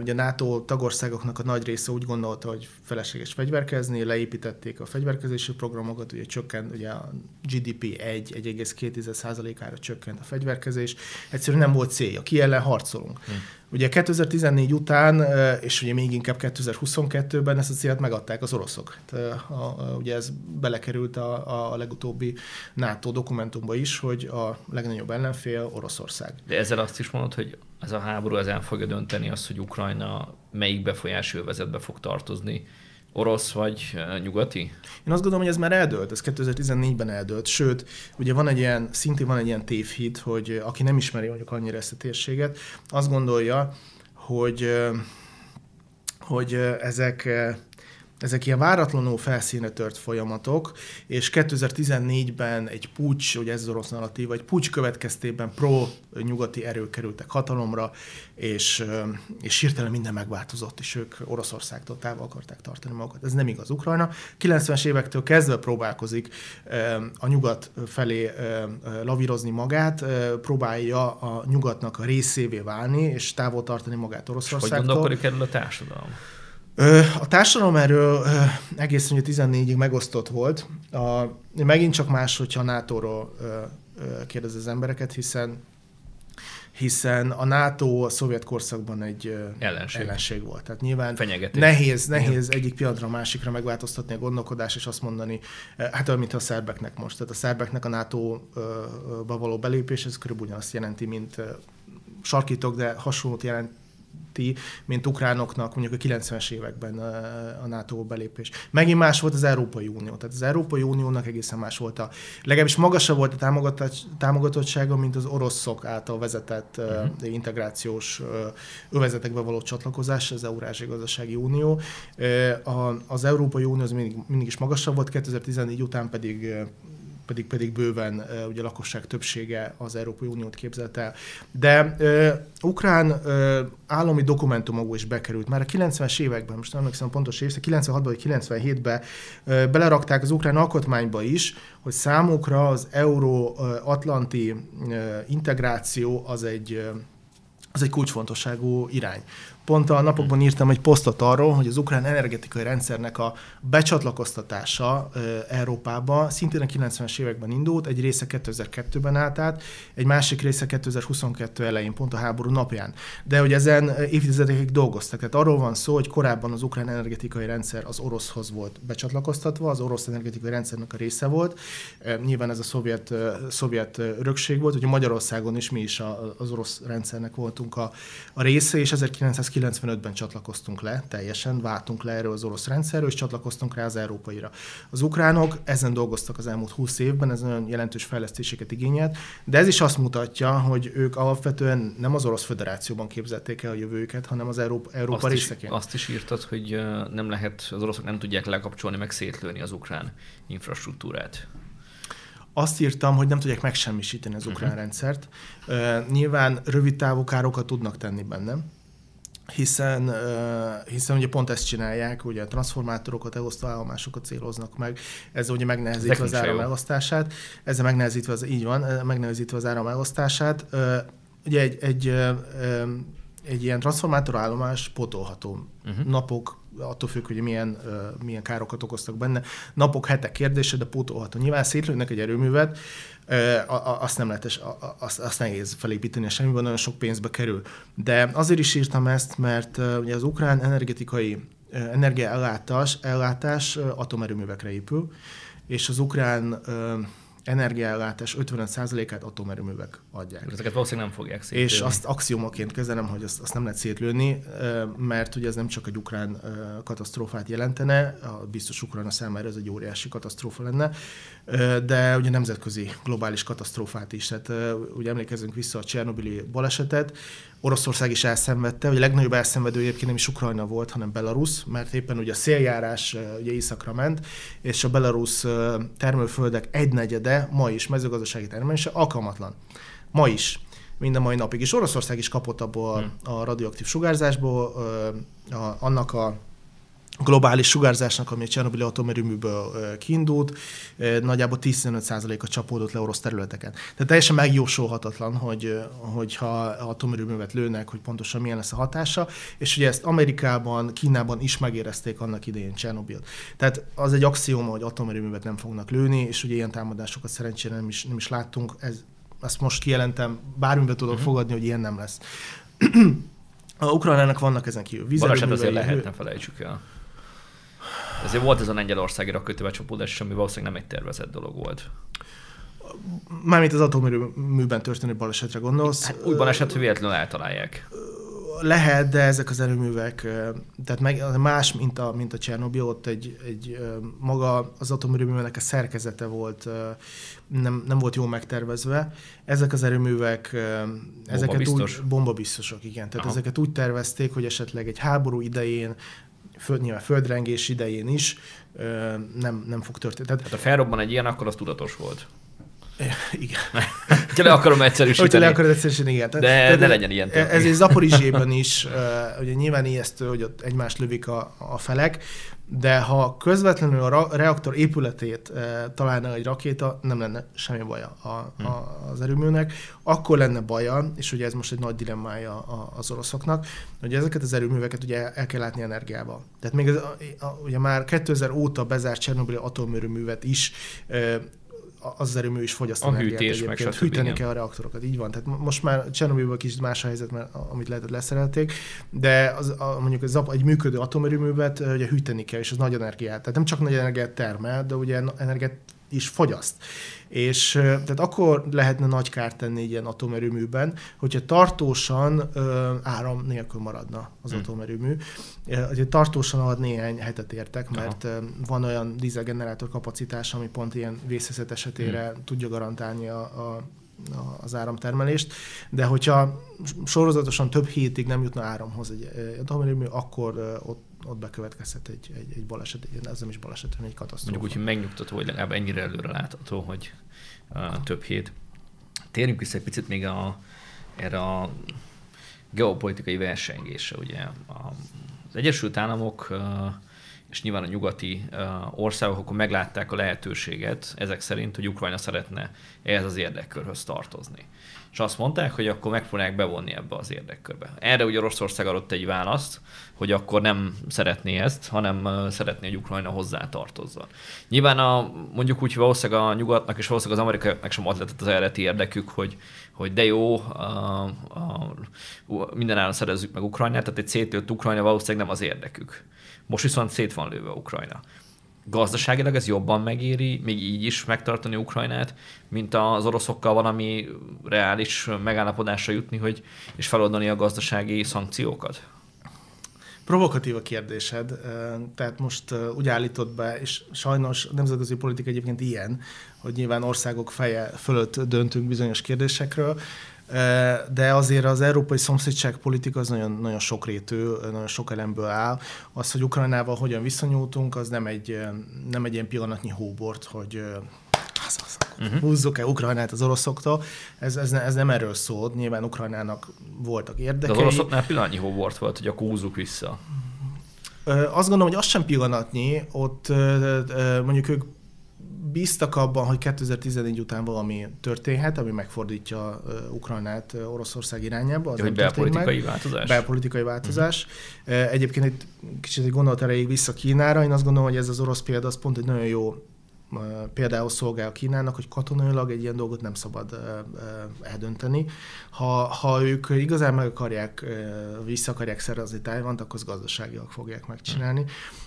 ugye a NATO tagországoknak a nagy része úgy gondolta, hogy felesleges fegyverkezni, leépítették a fegyverkezési programokat, ugye csökkent, ugye a gé dé pé egy egész két százalékára csökkent a fegyverkezés. Egyszerűen nem volt célja, ki ellen harcolunk. Hmm. Ugye kétezer-tizennégy után, és ugye még inkább kétezer-huszonkettőben ezt a célt megadták az oroszok. Tehát, a, ugye ez belekerült a, a legutóbbi NATO dokumentumba is, hogy a legnagyobb ellenfél Oroszország. De ezzel azt is mondod, hogy ez a háború az el fogja dönteni azt, hogy Ukrajna melyik befolyási övezetbe fog tartozni. Orosz vagy nyugati? Én azt gondolom, hogy ez már eldőlt, ez kétezer-tizennégyben eldőlt, sőt, ugye van egy ilyen, szintén van egy ilyen tévhit, hogy aki nem ismeri mondjuk annyira ezt a térséget, azt gondolja, hogy, hogy ezek, ezek ilyen váratlanul felszínre tört folyamatok, és kétezer-tizennégyben egy puccs, ugye ez az orosz narratív, vagy puccs következtében pro-nyugati erők kerültek hatalomra, és, és hirtelen minden megváltozott, és ők Oroszországtól távol akarták tartani magukat. Ez nem igaz. Ukrajna kilencvenes évektől kezdve próbálkozik a nyugat felé lavírozni magát, próbálja a nyugatnak a részévé válni, és távol tartani magát Oroszországtól. Hogy gondolkodik erről a társadalom? A társadalom erről egészen tizennégyig megosztott volt. A, megint csak más, hogyha a nátóról kérdez az embereket, hiszen, hiszen a NATO a szovjet korszakban egy ellenség, ellenség volt. Tehát nyilván fenyegetés. nehéz, nehéz egyik pillanatra a másikra megváltoztatni a gondolkodást, és azt mondani, hát olyan, mint a szerbeknek most. Tehát a szerbeknek a nátóba való belépés, ez körülbelül ugyanazt jelenti, mint sarkítok, de hasonlót jelent, mint ukránoknak mondjuk a kilencvenes években a NATO belépés. Megint más volt az Európai Unió. Tehát az Európai Uniónak egészen más volt a, legalábbis magasabb volt a támogatottsága, mint az oroszok által vezetett uh-huh. integrációs övezetekbe való csatlakozás, az Eurázsiai Gazdasági Unió. Az Európai Unió az mindig, mindig is magasabb volt, kétezer-tizennégy után pedig pedig pedig bőven ugye a lakosság többsége az Európai Uniót képzelt el. De ö, ukrán ö, állami dokumentumokból is bekerült. Már a kilencvenes években, most nem emlékszem pontos évre, kilencvenhatban vagy kilencvenhétben ö, belerakták az ukrán alkotmányba is, hogy számukra az euró-atlanti integráció az egy, az egy kulcsfontosságú irány. Pont a napokban írtam egy posztot arról, hogy az ukrán energetikai rendszernek a becsatlakoztatása Európába szintén a kilencvenes években indult, egy része kétezer-kettőben állt át, egy másik része kétezer-huszonkettő elején, pont a háború napján. De hogy ezen évtizedekig dolgoztak. Tehát arról van szó, hogy korábban az ukrán energetikai rendszer az oroszhoz volt becsatlakoztatva, az orosz energetikai rendszernek a része volt. Nyilván ez a szovjet, szovjet örökség volt, hogy Magyarországon is mi is az orosz rendszernek voltunk a, a része, és ezerkilencszázkilencvenötben csatlakoztunk le, teljesen váltunk le erről az orosz rendszerről, és csatlakoztunk rá az európaira. Az ukránok ezen dolgoztak az elmúlt húsz évben, ez nagyon jelentős fejlesztéseket igényelt, de ez is azt mutatja, hogy ők alapvetően nem az Orosz Föderációban képzelték el a jövőjüket, hanem az Európa, Európa azt részeként. Is, azt is írtad, hogy nem lehet, az oroszok nem tudják lekapcsolni, meg szétlőni az ukrán infrastruktúrát. Azt írtam, hogy nem tudják megsemmisíteni az ukrán uh-huh. rendszert. Uh, nyilván rövid távú károkat tudnak tenni bennem, hiszen, hiszen ugye pont ezt csinálják, ugye a transformátorokat, elosztó állomásokat céloznak meg, ez ugye megnehezítve az áram elosztását, ezzel megnehezítve az, így van, megnehezítve az áram elosztását, ugye egy, egy, egy ilyen transformátorállomás pótolható uh-huh. napok, attól függ, hogy milyen, milyen károkat okoztak benne, napok, hetek kérdése, de pótolható. Nyilván szétlőnek egy erőművet, azt nem lehet, azt, azt nehéz felépíteni, semmiben nagyon sok pénzbe kerül. De azért is írtam ezt, mert ugye az ukrán energetikai energiaellátás ellátás atomerőművekre épül, és az ukrán energiaellátás ötvenöt százalékát atomerőművek adják. Ezeket valószínűleg nem fogják szétlőni. És azt axiomaként kezelem, hogy azt, azt nem lehet szétlőni, mert ugye ez nem csak egy ukrán katasztrófát jelentene, biztos Ukrajna számára ez egy óriási katasztrófa lenne, de ugye nemzetközi globális katasztrófát is. Tehát ugye emlékezzünk vissza a csernobili balesetet, Oroszország is elszenvedte, vagy a legnagyobb elszenvedő egyébként nem is Ukrajna volt, hanem Belarusz, mert éppen ugye a széljárás ugye északra ment, és a belarusz termőföldek egynegyede ma is mezőgazdasági termelése alkalmatlan. Ma is. mind a mai napig. És Oroszország is kapott abból a radioaktív sugárzásból, a, annak a globális sugárzásnak, ami a Csernobili atomerőműből kiindult, nagyjából tíz-tizenöt százaléka csapódott le orosz területeken. Tehát teljesen megjósolhatatlan, hogy, hogyha atomerőművet lőnek, hogy pontosan milyen lesz a hatása, és ugye ezt Amerikában, Kínában is megérezték annak idején Csernobilt. Tehát az egy axióma, hogy atomerőművet nem fognak lőni, és ugye ilyen támadásokat szerencsére nem is, nem is láttunk. Ez, ezt most kijelentem, bármiben tudok uh-huh. fogadni, hogy ilyen nem lesz. A Ukrajnának vannak ezen kívül vízerőművei. Baleset azért lehet, nem felejtsük el. Ezért volt ez a lengyelországi rakétabecsapódás, ami valószínűleg nem egy tervezett dolog volt. Mármint az atomerőműben történő balesetre gondolsz. Hát úgy baleset, hogy véletlenül eltalálják. Lehet, de ezek az erőművek, tehát meg, más, mint a, mint a Csernobil, ott egy, egy maga az atomerőműveknek a szerkezete volt, nem, nem volt jól megtervezve. Ezek az erőművek, bomba ezeket biztos. Úgy, bombabiztosak, igen. Tehát Aha. ezeket úgy tervezték, hogy esetleg egy háború idején, Föld, nyilván földrengés idején is ö, nem, nem fog történni. Tehát, hát ha felrobban egy ilyen, akkor az tudatos volt. Igen. Ha le akarom egyszerűsíteni. Ha le akarod egyszerűsíteni, igen. De, de, de legyen ilyen. Történt. Ez egy Zaporizsjában is, ö, ugye nyilván ijesztő, hogy ott egymást lövik a, a felek, de ha közvetlenül a ra- reaktor épületét e, találna egy rakéta, nem lenne semmi baja a, a, az erőműnek, akkor lenne baja, és ugye ez most egy nagy dilemmája az oroszoknak, hogy ezeket az erőműveket ugye el kell látni energiába. Tehát még az, a, a, ugye már kétezer óta bezárt Csernobili atomerőművet is e, az erőmű is fogyaszt energiát egyébként. Hűteni kell a reaktorokat, így van. Tehát most már Csernobilban kicsit más a helyzet, mert amit lehetett leszerelték, de az, a, mondjuk az, egy működő atomerőművet ugye hűteni kell, és az nagy energiát. Tehát nem csak nagy energiát termel, de ugye energiát is fogyaszt. És tehát akkor lehetne nagy kárt tenni ilyen atomerőműben, hogyha tartósan ö, áram nélkül maradna az hmm. atomerőmű. Ugye tartósan alatt néhány hetet értek, mert Aha. van olyan dízelgenerátor kapacitás, ami pont ilyen vészhelyzet esetére hmm. tudja garantálni a, a, a, az áramtermelést, de hogyha sorozatosan több hétig nem jutna áramhoz egy, egy atomerőmű, akkor ott ott bekövetkezhet egy, egy, egy baleset, ez nem is baleset, hanem egy katasztrófa. Mondjuk úgy, hogy megnyugtató, hogy legalább ennyire előre látható, hogy uh, több hét. Térjünk vissza egy picit még a, erre a geopolitikai versengésre. Ugye az Egyesült Államok uh, és nyilván a nyugati uh, országok akkor meglátták a lehetőséget ezek szerint, hogy Ukrajna szeretne ehhez az érdekkörhöz tartozni. És azt mondták, hogy akkor megpróbálják bevonni ebbe az érdekkörbe. Erre ugye Oroszország adott egy választ, hogy akkor nem szeretné ezt, hanem szeretné, hogy Ukrajna hozzátartozzon. Nyilván a, mondjuk úgy, hogy valószínűleg a nyugatnak és valószínűleg az amerikaiaknak sem az lett az eredeti érdekük, hogy, hogy de jó, a, a, minden állam szerezzük meg Ukrajnát, tehát egy szétlőtt Ukrajna valószínűleg nem az érdekük. Most viszont szét van lőve Ukrajna. Gazdaságilag ez jobban megéri, még így is megtartani Ukrajnát, mint az oroszokkal valami reális megállapodásra jutni, hogy, és feloldani a gazdasági szankciókat? Provokatív a kérdésed. Tehát most úgy állított be, és sajnos a nemzetközi politika egyébként ilyen, hogy nyilván országok feje fölött döntünk bizonyos kérdésekről, de azért az európai szomszédságpolitika az nagyon, nagyon sokrétű, nagyon sok elemből áll. Az, hogy Ukrajnával hogyan viszonyultunk, az nem egy, nem egy ilyen pillanatnyi hóbort, hogy az, az, uh-huh. húzzuk-e Ukrajnát az oroszoktól. Ez, ez, ez nem erről szól. Nyilván Ukrajnának voltak érdekei. De az oroszoknál pillanatnyi hóbort volt, hogy akkor húzzuk vissza. Azt gondolom, hogy az sem pillanatnyi. Ott mondjuk ők bíztak abban, hogy kétezer-tizenegy után valami történhet, ami megfordítja Ukrajnát Oroszország irányába. Az nem belpolitikai meg. változás. Belpolitikai változás. Uh-huh. Egyébként egy kicsit egy gondolat erejéig vissza Kínára. Én azt gondolom, hogy ez az orosz példa az pont egy nagyon jó például szolgál Kínának, hogy katonailag egy ilyen dolgot nem szabad eldönteni. Ha, ha ők igazán meg akarják, vissza akarják szerezni Tájvant, akkor az gazdaságilag fogják megcsinálni.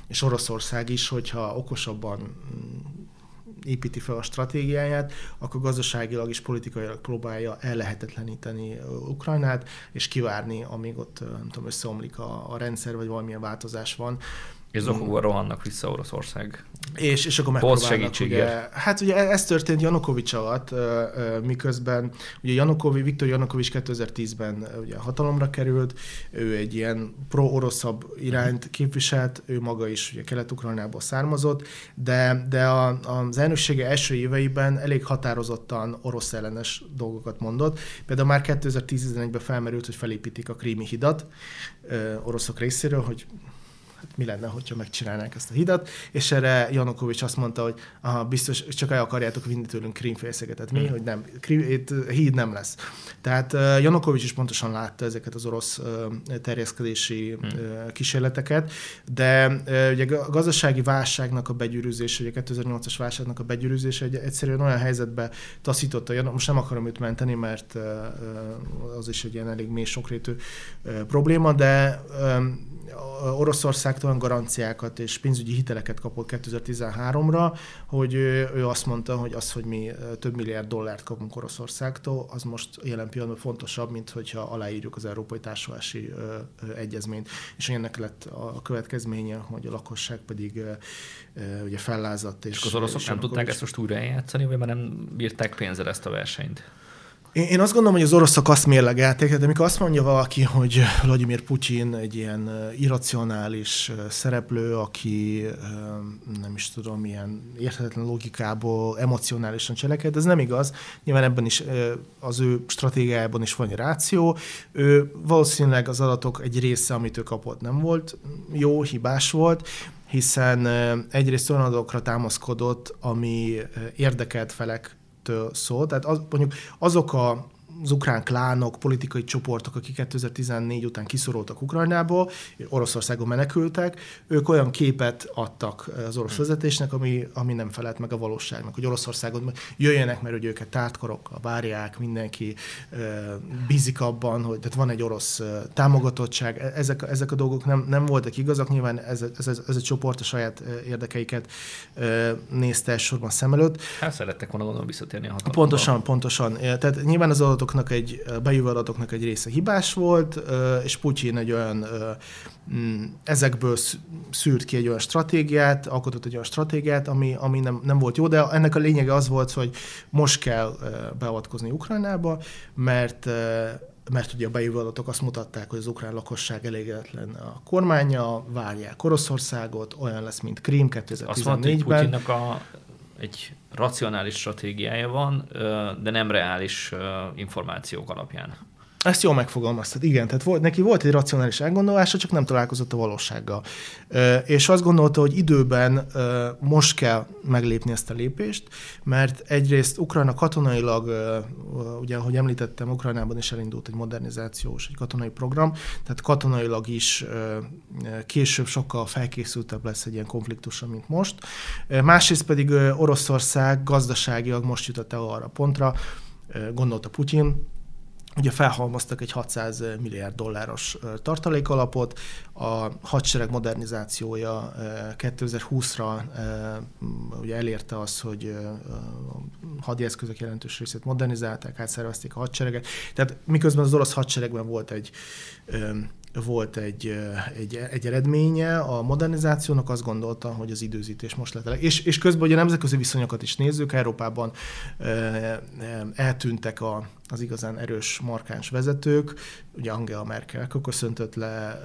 És Oroszország is, hogyha okosabban építi fel a stratégiáját, akkor gazdaságilag és politikailag próbálja ellehetetleníteni Ukrajnát, és kivárni, amíg ott nem tudom, összeomlik a, a rendszer, vagy valamilyen változás van. És zokogva rohannak vissza Oroszország. És, és akkor megpróbálnak, ugye, hát ugye ez történt Janukovics alatt, miközben ugye Janukovics, Viktor Janukovics kétezer-tízben ugye hatalomra került, ő egy ilyen pro-oroszabb irányt képviselt, ő maga is ugye Kelet-Ukrajnából származott, de, de a, az elnöksége első éveiben elég határozottan orosz ellenes dolgokat mondott. Például már kétezer-tizenegyben felmerült, hogy felépítik a Krimi hidat oroszok részéről, hogy hát mi lenne, hogyha megcsinálnánk ezt a hidat, és erre Janukovics azt mondta, hogy aha, biztos csak el akarjátok vinni tőlünk Krím félszigetet, mi, mm. hogy nem, Krím, itt híd nem lesz. Tehát uh, Janukovics is pontosan látta ezeket az orosz uh, terjeszkedési mm. uh, kísérleteket, de uh, ugye a gazdasági válságnak a begyűrűzése, ugye a kétezer-nyolcas válságnak a begyűrűzése egy, egyszerűen olyan helyzetbe taszította, Jan- most nem akarom őt menteni, mert uh, az is egy ilyen elég mély sokrétű uh, probléma, de um, Oroszországtól olyan garanciákat és pénzügyi hiteleket kapott kétezer-tizenháromra, hogy ő, ő azt mondta, hogy az, hogy mi több milliárd dollárt kapunk Oroszországtól, az most jelen pillanatban fontosabb, mint hogyha aláírjuk az európai társulási ö, ö, egyezményt. És ennek lett a következménye, hogy a lakosság pedig ö, ö, ugye fellázadt. És, és az oroszok és nem tudták ezt most újrajátszani, vagy már nem bírták pénzzel ezt a versenyt? Én azt gondolom, hogy az oroszok azt mérlegelték, de amikor azt mondja valaki, hogy Vlagyimir Putyin egy ilyen irracionális szereplő, aki nem is tudom, ilyen érthetetlen logikából emocionálisan cseleked, ez nem igaz. Nyilván ebben is az ő stratégiájában is van ráció. Ő valószínűleg az adatok egy része, amit ő kapott, nem volt jó, hibás volt, hiszen egyrészt olyan adatokra támaszkodott, ami érdekelt felek szó. Tehát az, mondjuk azok a, az ukrán klánok, politikai csoportok, akik kétezer-tizennégy után kiszoroltak Ukrajnából, Oroszországon menekültek, ők olyan képet adtak az orosz vezetésnek, ami, ami nem felelt meg a valóságnak, hogy Oroszországon jöjjenek, mert ugye őket tártkarokkal várják, mindenki bízik abban, hogy tehát van egy orosz támogatottság, ezek, ezek a dolgok nem, nem voltak igazak, nyilván ez, ez, ez a csoport a saját érdekeiket nézte elsősorban szem előtt. Hát szerettek volna gondolom visszatérni a hatalomba. Pontosan, pontosan. Tehát nyilván az adatok egy, bejövő adatoknak egy része hibás volt, és Putyin egy olyan, ezekből szűrt ki egy olyan stratégiát, alkotott egy olyan stratégiát, ami, ami nem, nem volt jó, de ennek a lényege az volt, hogy most kell beavatkozni Ukrajnába, mert mert ugye a bejövő adatok azt mutatták, hogy az ukrán lakosság elégedetlen a kormánya, várják Oroszországot, olyan lesz, mint Krím kétezer-tizennégyben. Azt mondta, hogy Putyinnak a, egy racionális stratégiája van, de nem reális információk alapján. Ezt jól megfogalmaztad, igen. Tehát volt, neki volt egy racionális elgondolása, csak nem találkozott a valósággal. És azt gondolta, hogy időben most kell meglépni ezt a lépést, mert egyrészt Ukrajna katonailag, ugye ahogy említettem, Ukrajnában is elindult egy modernizációs, egy katonai program, tehát katonailag is később sokkal felkészültebb lesz egy ilyen konfliktusra, mint most. Másrészt pedig Oroszország gazdaságilag most jutott el arra pontra, gondolta Putyin, ugye felhalmoztak egy hatszáz milliárd dolláros tartalékalapot, a hadsereg modernizációja kétezer-húszra ugye elérte azt, hogy a hadieszközök jelentős részét modernizálták, átszervezték a hadsereget. Tehát miközben az orosz hadseregben volt egy volt egy, egy, egy eredménye a modernizációnak, azt gondolta, hogy az időzítés most lett el. És, és közben ugye a nemzetközi viszonyokat is nézzük, Európában eltűntek a, az igazán erős, markáns vezetők, ugye Angela Merkel köszöntött le,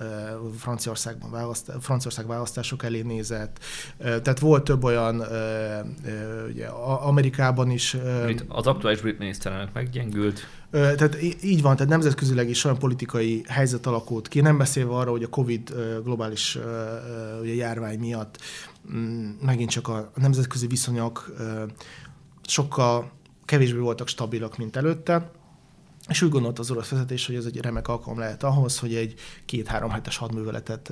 Franciaországban választ, Franciaország választások elé nézett, tehát volt több olyan, ugye Amerikában is. Az aktuális brit miniszterelnök meggyengült. Tehát így van, tehát nemzetközileg is olyan politikai helyzet alakult ki, nem beszélve arra, hogy a Covid globális ugye, járvány miatt megint csak a nemzetközi viszonyok sokkal kevésbé voltak stabilak, mint előtte, és úgy gondolta az orosz vezetés, hogy ez egy remek alkalom lehet ahhoz, hogy egy két-három hetes hadműveletet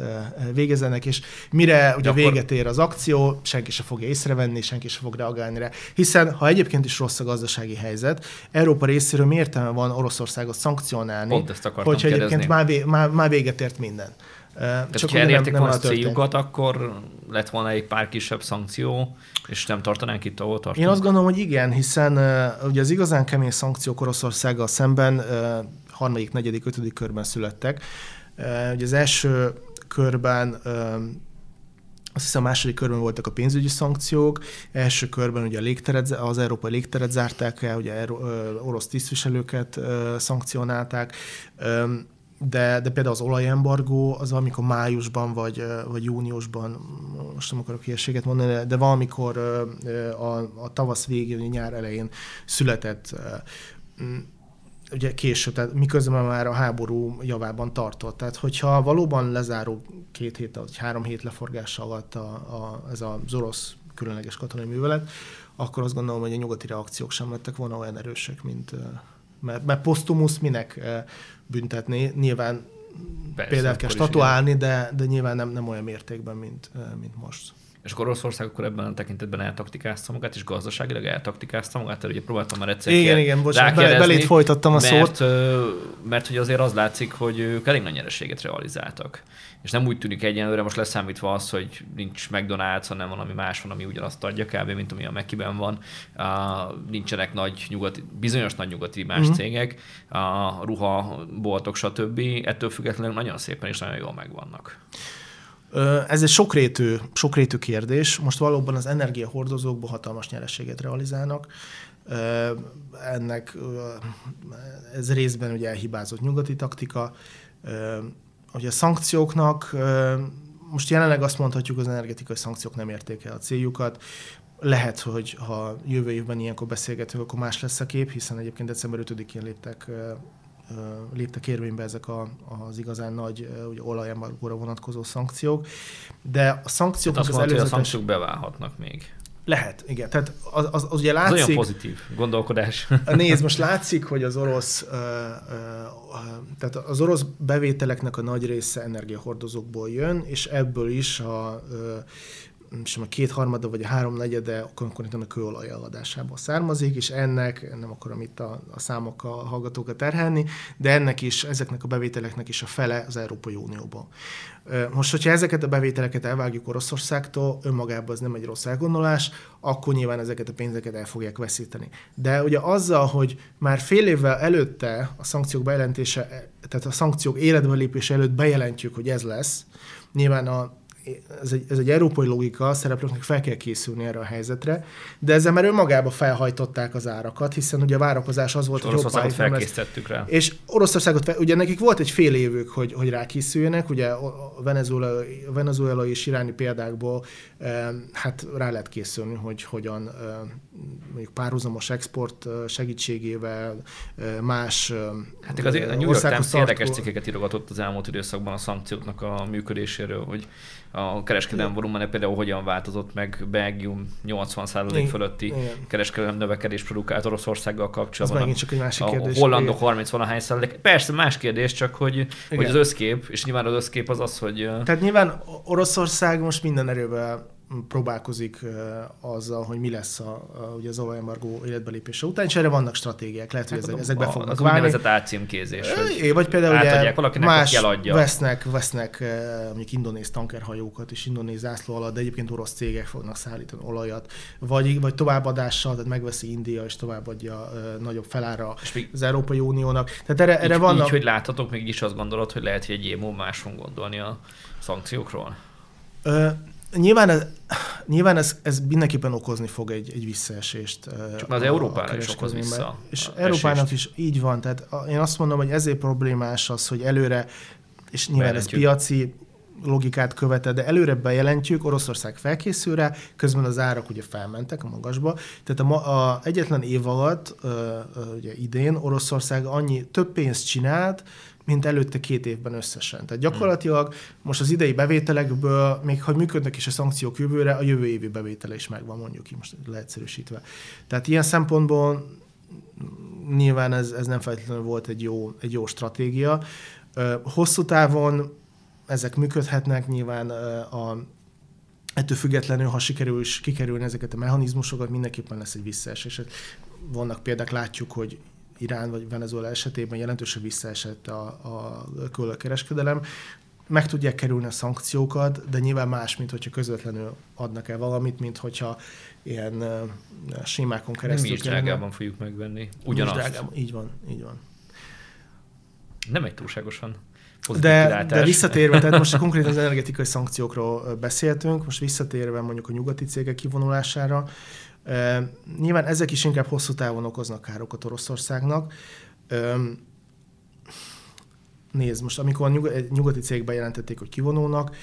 végezzenek, és mire ugye akkor véget ér az akció, senki se fogja észrevenni, senki se fog reagálni rá. Hiszen, ha egyébként is rossz a gazdasági helyzet, Európa részéről mi értelme van Oroszországot szankcionálni, pont ezt akartam hogyha egyébként már, vé, már, már véget ért minden. Tehát, csak ha elérték volna a céljukat, akkor lett volna egy pár kisebb szankció, és nem tartanánk itt, ahol tartunk. Én azt gondolom, hogy igen, hiszen uh, ugye az igazán kemény szankciók Oroszországgal szemben uh, harmadik, negyedik, ötödik körben születtek. Uh, ugye az első körben uh, Azt hiszem a második körben voltak a pénzügyi szankciók, első körben ugye a légteret, az európai légteret zárták el, ugye orosz tisztviselőket szankcionálták, de, de például az olajembargó az valamikor májusban vagy, vagy júniusban, most nem akarok hülyeséget mondani, de valamikor a, a tavasz végén, nyár elején született. Ugye később, tehát miközben már a háború javában tartott. Tehát hogyha valóban lezáró két hét, vagy három hét leforgása alatt a, a, ez az orosz különleges katonai művelet, akkor azt gondolom, hogy a nyugati reakciók sem lettek volna olyan erősek, mint... Mert, mert posztumusz minek büntetni? Nyilván persze, például kell statuálni, de, de nyilván nem, nem olyan mértékben, mint, mint most. És akkor Oroszország akkor ebben a tekintetben eltaktikázta magát, és gazdaságilag eltaktikázta magát, tehát ugye próbáltam már egyszer igen, igen, bocsánat, belét folytattam a mert, szót. Mert hogy azért az látszik, hogy ők elég nagy nyereséget realizáltak. És nem úgy tűnik egyenlőre, most leszámítva az, hogy nincs McDonald's, hanem valami más van, ami ugyanazt adja kb., mint ami a Mekiben van. Uh, nincsenek nagy nyugati, bizonyos nagy nyugati más uh-huh. cégek, uh, ruha, boltok, stb. Ettől függetlenül nagyon szépen és nagyon jól megvannak. Ez egy sokrétű, sokrétű kérdés. Most valóban az energiahordozókban hatalmas nyereséget realizálnak. Ennek ez részben ugye elhibázott nyugati taktika. Ugye a szankcióknak, most jelenleg azt mondhatjuk, az energetikai szankciók nem érték el a céljukat. Lehet, hogy ha jövő évben ilyenkor beszélgetünk, akkor más lesz a kép, hiszen egyébként december ötödikén léptek léptek érvénybe ezek a, az igazán nagy ugye, olajembargóra vonatkozó szankciók, de a szankcióknak az előzetes... Tehát a szankciók beválhatnak még. Lehet, igen. Tehát az, az, az ugye látszik... Ez olyan pozitív gondolkodás. Nézd, most látszik, hogy az orosz, ö, ö, tehát az orosz bevételeknek a nagy része energiahordozókból jön, és ebből is a... Ö, a kétharmada vagy a háromnegyede konkrétan a kőolaj eladásából származik, és ennek, nem akarom itt a, a számokkal hallgatókat terhelni, de ennek is, ezeknek a bevételeknek is a fele az Európai Unióban. Most, hogyha ezeket a bevételeket elvágjuk Oroszországtól, önmagában ez nem egy rossz elgondolás, akkor nyilván ezeket a pénzeket el fogják veszíteni. De ugye azzal, hogy már fél évvel előtte a szankciók bejelentése, tehát a szankciók életbe lépése előtt bejelentjük, hogy ez lesz, nyilván a Ez egy, ez egy európai logika, a szereplőknek fel kell készülni erre a helyzetre, de ezzel már önmagába felhajtották az árakat, hiszen ugye a várakozás az volt, és hogy Oroszországot felkészítettük rá. És Oroszországot, ugye nekik volt egy fél évük, hogy, hogy rákészüljenek, ugye a venezuelai, a venezuelai és iráni példákból hát rá lehet készülni, hogy hogyan mondjuk párhuzamos export segítségével más hát az a New York Times érdekes cikkeket írogatott az elmúlt időszakban a szankcióknak a működéséről, hogy a kereskedelmi volumene például hogyan változott meg Belgium nyolcvan százalék fölötti kereskedelmi növekedés produkált Oroszországgal kapcsolatban. Ez megint csak egy másik kérdés. A hollandok harminc-valahány százalék. Persze más kérdés, csak hogy, hogy az összkép, és nyilván az összkép az az, hogy... Tehát nyilván Oroszország most minden erővel próbálkozik azzal, hogy mi lesz a, a, ugye az olajembargó életbelépése után, és erre vannak stratégiák, lehet, hogy ezek, ezek be fognak válni. Az úgynevezett átcímkézés. É, vagy például ugye más vesznek, vesznek mondjuk indonéz tankerhajókat és indonéz zászló alatt, de egyébként orosz cégek fognak szállítani olajat, vagy, vagy továbbadással, tehát megveszi India és továbbadja nagyobb felára az Európai Uniónak. Tehát erre, így, erre vannak... Így, hogy láthatok, még is azt gondolod, hogy lehet, hogy egy év múlva más fog gondolni a szankciókról? Ö, Nyilván, ez, nyilván ez, ez mindenképpen okozni fog egy, egy visszaesést. Csak az Európának is okoz vissza. És Európának is így van. Tehát én azt mondom, hogy ezért problémás az, hogy előre, és nyilván ez piaci logikát követel, de előre bejelentjük, Oroszország felkészül rá, közben az árak ugye felmentek a magasba. Tehát a, a egyetlen év alatt, ugye idén Oroszország annyi több pénzt csinált, mint előtte két évben összesen. Tehát gyakorlatilag most az idei bevételekből, még ha működnek is a szankciók jövőre, a jövő évi bevétele is megvan, mondjuk így most leegyszerűsítve. Tehát ilyen szempontból nyilván ez, ez nem feltétlenül volt egy jó, egy jó stratégia. Hosszú távon ezek működhetnek, nyilván a ettől függetlenül, ha sikerül is kikerülni ezeket a mechanizmusokat, mindenképpen lesz egy visszaesés. Vannak példák, látjuk, hogy Irán vagy Venezuela esetében jelentősen visszaesett a, a kőolajkereskedelem. Meg tudják kerülni a szankciókat, de nyilván más, mint hogyha közvetlenül adnak el valamit, mint hogyha ilyen uh, sémákon keresztül. Mi is drágában fogjuk megvenni. Ugyanazt. Így van, így van. Nem egy túlságosan De, de visszatérve, tehát most konkrétan az energetikai szankciókról beszéltünk, most visszatérve mondjuk a nyugati cégek kivonulására, nyilván ezek is inkább hosszú távon okoznak károkat Oroszországnak. Nézd, most amikor a nyugati cégek bejelentették, hogy kivonulnak,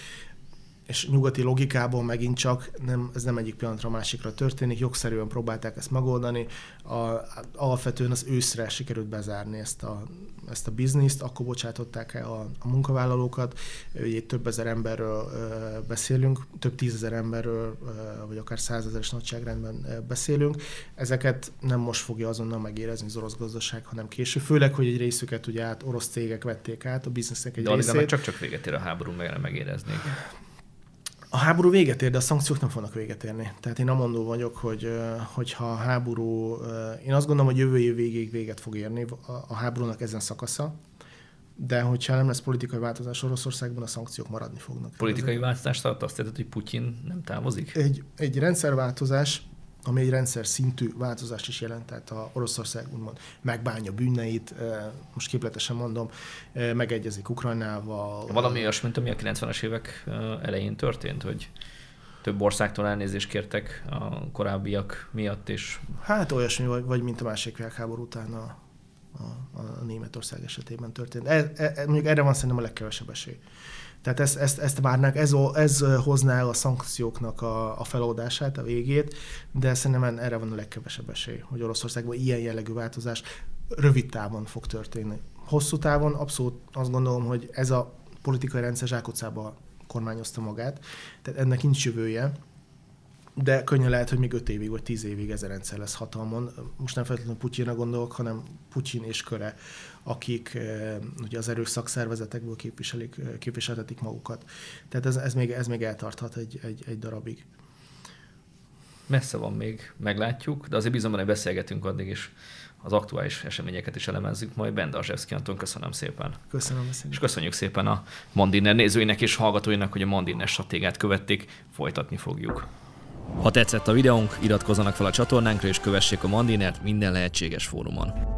és nyugati logikából megint csak nem, ez nem egyik pillanatra másikra történik, jogszerűen próbálták ezt megoldani, a, alapvetően az őszre sikerült bezárni ezt a, ezt a bizniszt, akkor bocsátották el a, a munkavállalókat, ugye több ezer emberről ö, beszélünk, több tízezer emberről, ö, vagy akár százezeres nagyságrendben ö, beszélünk, ezeket nem most fogja azonnal megérezni az orosz gazdaság, hanem később, főleg, hogy egy részüket ugye át orosz cégek vették át, a biznisznek egy de részét. De csak-csak véget ér a háború, meg megéreznék. A háború véget ér, de a szankciók nem fognak véget érni. Tehát én amondó vagyok, hogy hogyha a háború, én azt gondolom, hogy jövő év végéig véget fog érni a háborúnak ezen szakasza, de hogyha nem lesz politikai változás Oroszországban, a szankciók maradni fognak. Politikai változás tart azt jelenti, hogy Putyin nem távozik? Egy, egy rendszerváltozás, ami egy rendszer szintű változást is jelent, tehát a Oroszország úgymond megbánja bűneit, most képletesen mondom, megegyezik Ukrajnával. Valami olyas, mint ami a kilencvenes évek elején történt, hogy több országtól elnézést kértek a korábbiak miatt, és... Hát olyasmi, vagy, vagy mint a másik világháború után a, a, a Németország esetében történt. E, e, mondjuk erre van szerintem a legkevesebb esély. Tehát ezt, ezt, ezt várnák, ez, ez hozná el a szankcióknak a, a feloldását, a végét, de szerintem erre van a legkevesebb esély, hogy Oroszországban ilyen jellegű változás rövid távon fog történni. Hosszú távon abszolút azt gondolom, hogy ez a politikai rendszer zsákutcába kormányozta magát, tehát ennek nincs jövője, de könnyen lehet, hogy még öt évig vagy tíz évig ez a rendszer lesz hatalmon. Most nem feltétlenül Putyinra gondolok, hanem Putyin és köre, akik ugye az erős szakszervezetekből képviselik, képviseltetik magukat. Tehát ez, ez, még, ez még eltarthat egy, egy, egy darabig. Messze van még, meglátjuk, de azért bízom, hogy beszélgetünk addig is, az aktuális eseményeket is elemezzük majd. Benda Arzsevszki Anton, köszönöm szépen. Köszönöm szépen. És köszönjük szépen a Mandiner nézőinek és hallgatóinak, hogy a Mandiner stratégiát követték, folytatni fogjuk. Ha tetszett a videónk, iratkozzanak fel a csatornánkra és kövessék a Mandinert minden lehetséges fórumon.